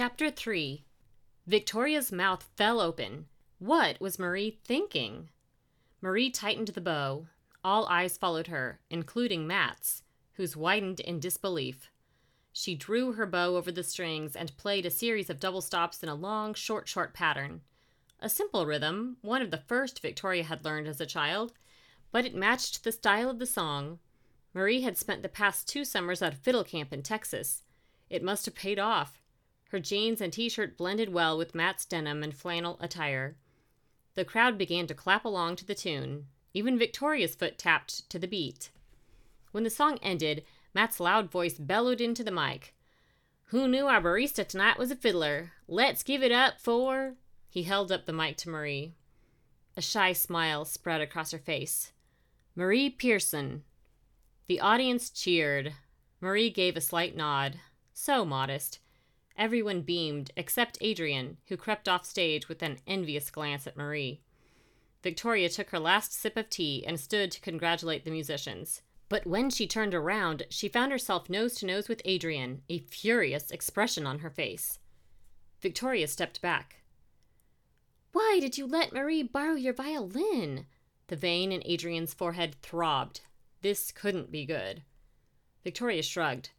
Chapter 3. Victoria's mouth fell open. What was Marie thinking? Marie tightened the bow. All eyes followed her, including Matt's, whose widened in disbelief. She drew her bow over the strings and played a series of double stops in a long, short pattern. A simple rhythm, one of the first Victoria had learned as a child, but it matched the style of the song. Marie had spent the past 2 summers at a fiddle camp in Texas. It must have paid off. Her jeans and t-shirt blended well with Matt's denim and flannel attire. The crowd began to clap along to the tune. Even Victoria's foot tapped to the beat. When the song ended, Matt's loud voice bellowed into the mic. "Who knew our barista tonight was a fiddler? Let's give it up for..." He held up the mic to Marie. A shy smile spread across her face. "Marie Pearson." The audience cheered. Marie gave a slight nod. So modest. Everyone beamed, except Adrian, who crept off stage with an envious glance at Marie. Victoria took her last sip of tea and stood to congratulate the musicians. But when she turned around, she found herself nose to nose with Adrian, a furious expression on her face. Victoria stepped back. "Why did you let Marie borrow your violin?" The vein in Adrian's forehead throbbed. This couldn't be good. Victoria shrugged.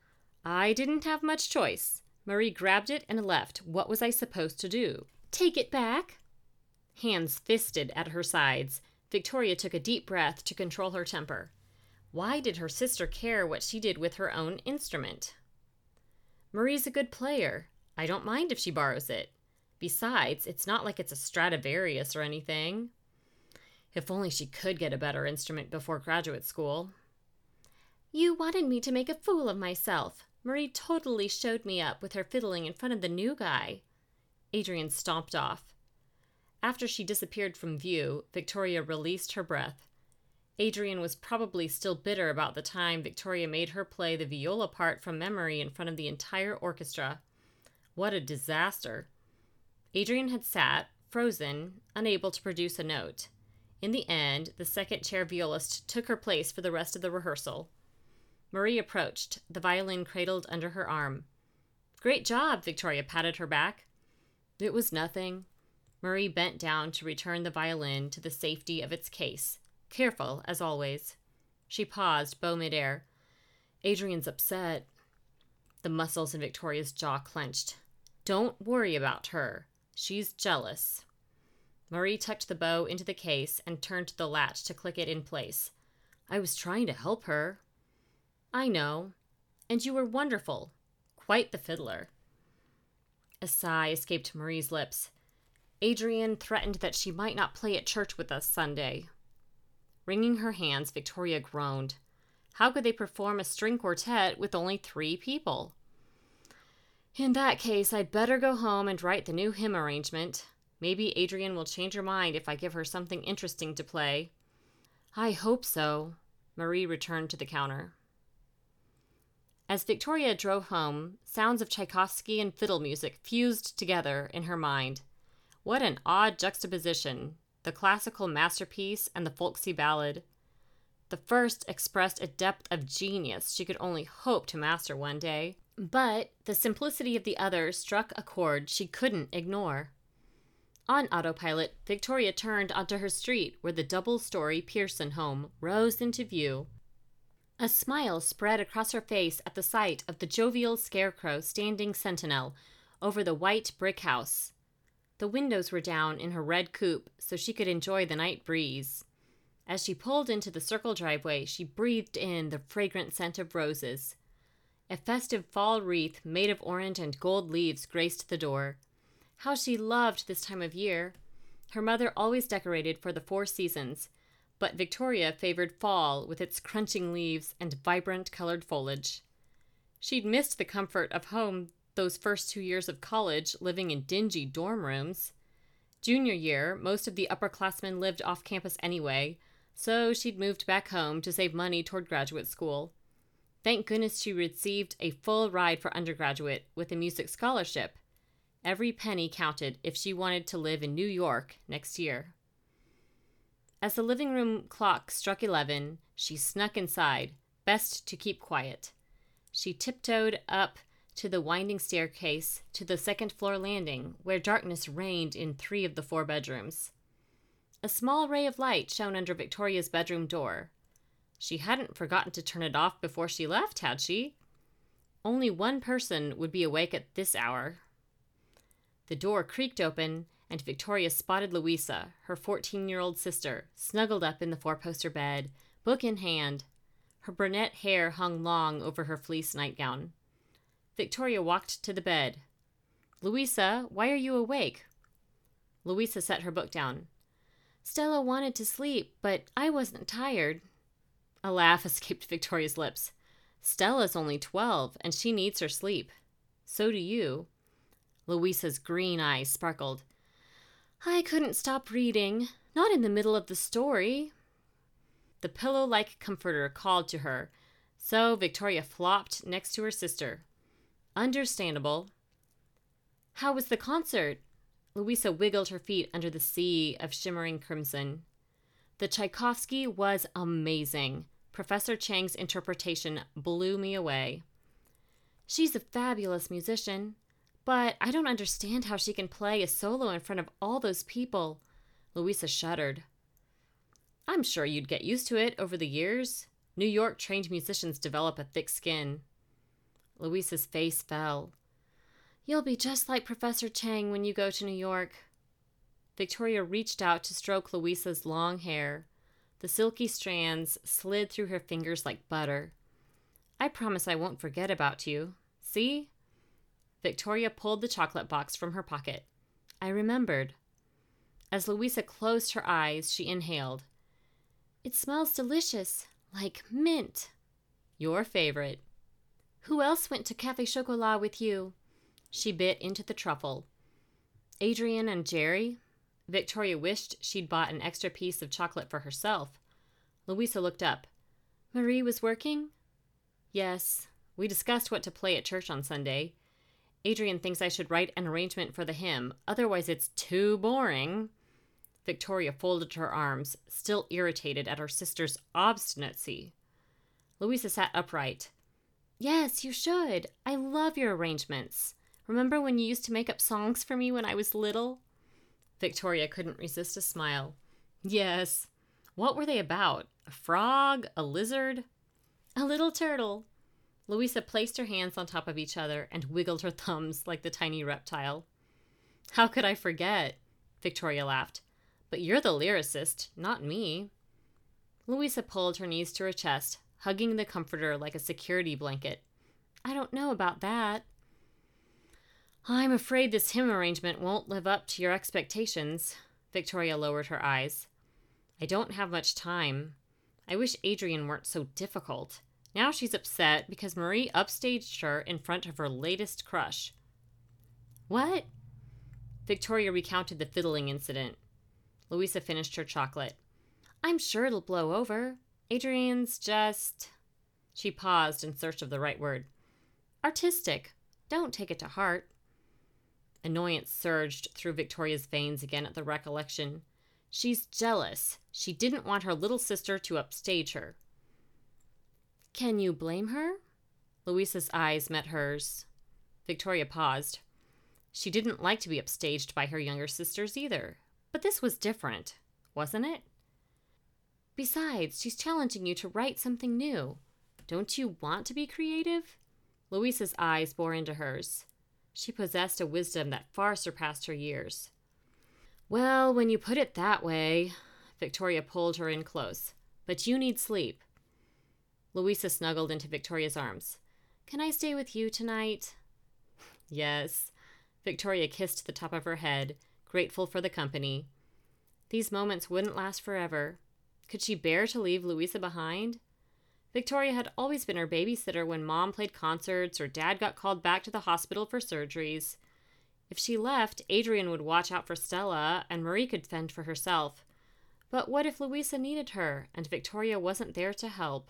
"I didn't have much choice. Marie grabbed it and left. What was I supposed to do? Take it back?" Hands fisted at her sides. Victoria took a deep breath to control her temper. Why did her sister care what she did with her own instrument? "Marie's a good player. I don't mind if she borrows it. Besides, it's not like it's a Stradivarius or anything." If only she could get a better instrument before graduate school. "You wanted me to make a fool of myself. Marie totally showed me up with her fiddling in front of the new guy." Adrian stomped off. After she disappeared from view, Victoria released her breath. Adrian was probably still bitter about the time Victoria made her play the viola part from memory in front of the entire orchestra. What a disaster. Adrian had sat, frozen, unable to produce a note. In the end, the second chair violist took her place for the rest of the rehearsal. Marie approached, the violin cradled under her arm. "Great job," Victoria patted her back. "It was nothing." Marie bent down to return the violin to the safety of its case, careful as always. She paused, bow midair. "Adrian's upset." The muscles in Victoria's jaw clenched. "Don't worry about her. She's jealous." Marie tucked the bow into the case and turned to the latch to click it in place. "I was trying to help her." "I know. And you were wonderful. Quite the fiddler." A sigh escaped Marie's lips. Adrian threatened that she might not play at church with us Sunday. Wringing her hands, Victoria groaned. How could they perform a string quartet with only 3 people? "In that case, I'd better go home and write the new hymn arrangement. Maybe Adrian will change her mind if I give her something interesting to play." "I hope so." Marie returned to the counter. As Victoria drove home, sounds of Tchaikovsky and fiddle music fused together in her mind. What an odd juxtaposition, the classical masterpiece and the folksy ballad. The first expressed a depth of genius she could only hope to master one day, but the simplicity of the other struck a chord she couldn't ignore. On autopilot, Victoria turned onto her street where the double-story Pearson home rose into view. A smile spread across her face at the sight of the jovial scarecrow standing sentinel over the white brick house. The windows were down in her red coupe so she could enjoy the night breeze. As she pulled into the circle driveway, she breathed in the fragrant scent of roses. A festive fall wreath made of orange and gold leaves graced the door. How she loved this time of year! Her mother always decorated for the 4 seasons, but Victoria favored fall with its crunching leaves and vibrant colored foliage. She'd missed the comfort of home those first 2 years of college, living in dingy dorm rooms. Junior year, most of the upperclassmen lived off campus anyway, so she'd moved back home to save money toward graduate school. Thank goodness she received a full ride for undergraduate with a music scholarship. Every penny counted if she wanted to live in New York next year. As the living room clock struck 11, she snuck inside, best to keep quiet. She tiptoed up to the winding staircase to the second-floor landing, where darkness reigned in 3 of the 4 bedrooms. A small ray of light shone under Victoria's bedroom door. She hadn't forgotten to turn it off before she left, had she? Only one person would be awake at this hour. The door creaked open, and Victoria spotted Louisa, her 14-year-old sister, snuggled up in the 4-poster bed, book in hand. Her brunette hair hung long over her fleece nightgown. Victoria walked to the bed. "Louisa, why are you awake?" Louisa set her book down. "Stella wanted to sleep, but I wasn't tired." A laugh escaped Victoria's lips. "Stella's only 12, and she needs her sleep." "So do you." Louisa's green eyes sparkled. "I couldn't stop reading. Not in the middle of the story." The pillow-like comforter called to her, so Victoria flopped next to her sister. Understandable. "How was the concert?" Louisa wiggled her feet under the sea of shimmering crimson. "The Tchaikovsky was amazing. Professor Chang's interpretation blew me away." "She's a fabulous musician, but I don't understand how she can play a solo in front of all those people." Louisa shuddered. "I'm sure you'd get used to it over the years. New York-trained musicians develop a thick skin." Louisa's face fell. "You'll be just like Professor Chang when you go to New York." Victoria reached out to stroke Louisa's long hair. The silky strands slid through her fingers like butter. "I promise I won't forget about you. See?" Victoria pulled the chocolate box from her pocket. "I remembered." As Louisa closed her eyes, she inhaled. "It smells delicious, like mint." "Your favorite." "Who else went to Café Chocolat with you?" She bit into the truffle. "Adrian and Jerry." Victoria wished she'd bought an extra piece of chocolate for herself. Louisa looked up. "Marie was working?" "Yes. We discussed what to play at church on Sunday. Adrian thinks I should write an arrangement for the hymn, otherwise it's too boring." Victoria folded her arms, still irritated at her sister's obstinacy. Louisa sat upright. "Yes, you should. I love your arrangements. Remember when you used to make up songs for me when I was little?" Victoria couldn't resist a smile. "Yes. What were they about? A frog? A lizard?" "A little turtle." Louisa placed her hands on top of each other and wiggled her thumbs like the tiny reptile. "How could I forget?" Victoria laughed. "But you're the lyricist, not me." Louisa pulled her knees to her chest, hugging the comforter like a security blanket. "I don't know about that." "I'm afraid this hymn arrangement won't live up to your expectations." Victoria lowered her eyes. "I don't have much time. I wish Adrian weren't so difficult. Now she's upset because Marie upstaged her in front of her latest crush." "What?" Victoria recounted the fiddling incident. Louisa finished her chocolate. "I'm sure it'll blow over. Adrian's just..." She paused in search of the right word. "Artistic. Don't take it to heart." Annoyance surged through Victoria's veins again at the recollection. She's jealous. She didn't want her little sister to upstage her. "Can you blame her?" Louisa's eyes met hers. Victoria paused. She didn't like to be upstaged by her younger sisters either. But this was different, wasn't it? "Besides, she's challenging you to write something new. Don't you want to be creative?" Louisa's eyes bore into hers. She possessed a wisdom that far surpassed her years. "Well, when you put it that way..." Victoria pulled her in close. "But you need sleep." Louisa snuggled into Victoria's arms. "Can I stay with you tonight?" "Yes." Victoria kissed the top of her head, grateful for the company. These moments wouldn't last forever. Could she bear to leave Louisa behind? Victoria had always been her babysitter when Mom played concerts or Dad got called back to the hospital for surgeries. If she left, Adrian would watch out for Stella and Marie could fend for herself. But what if Louisa needed her and Victoria wasn't there to help?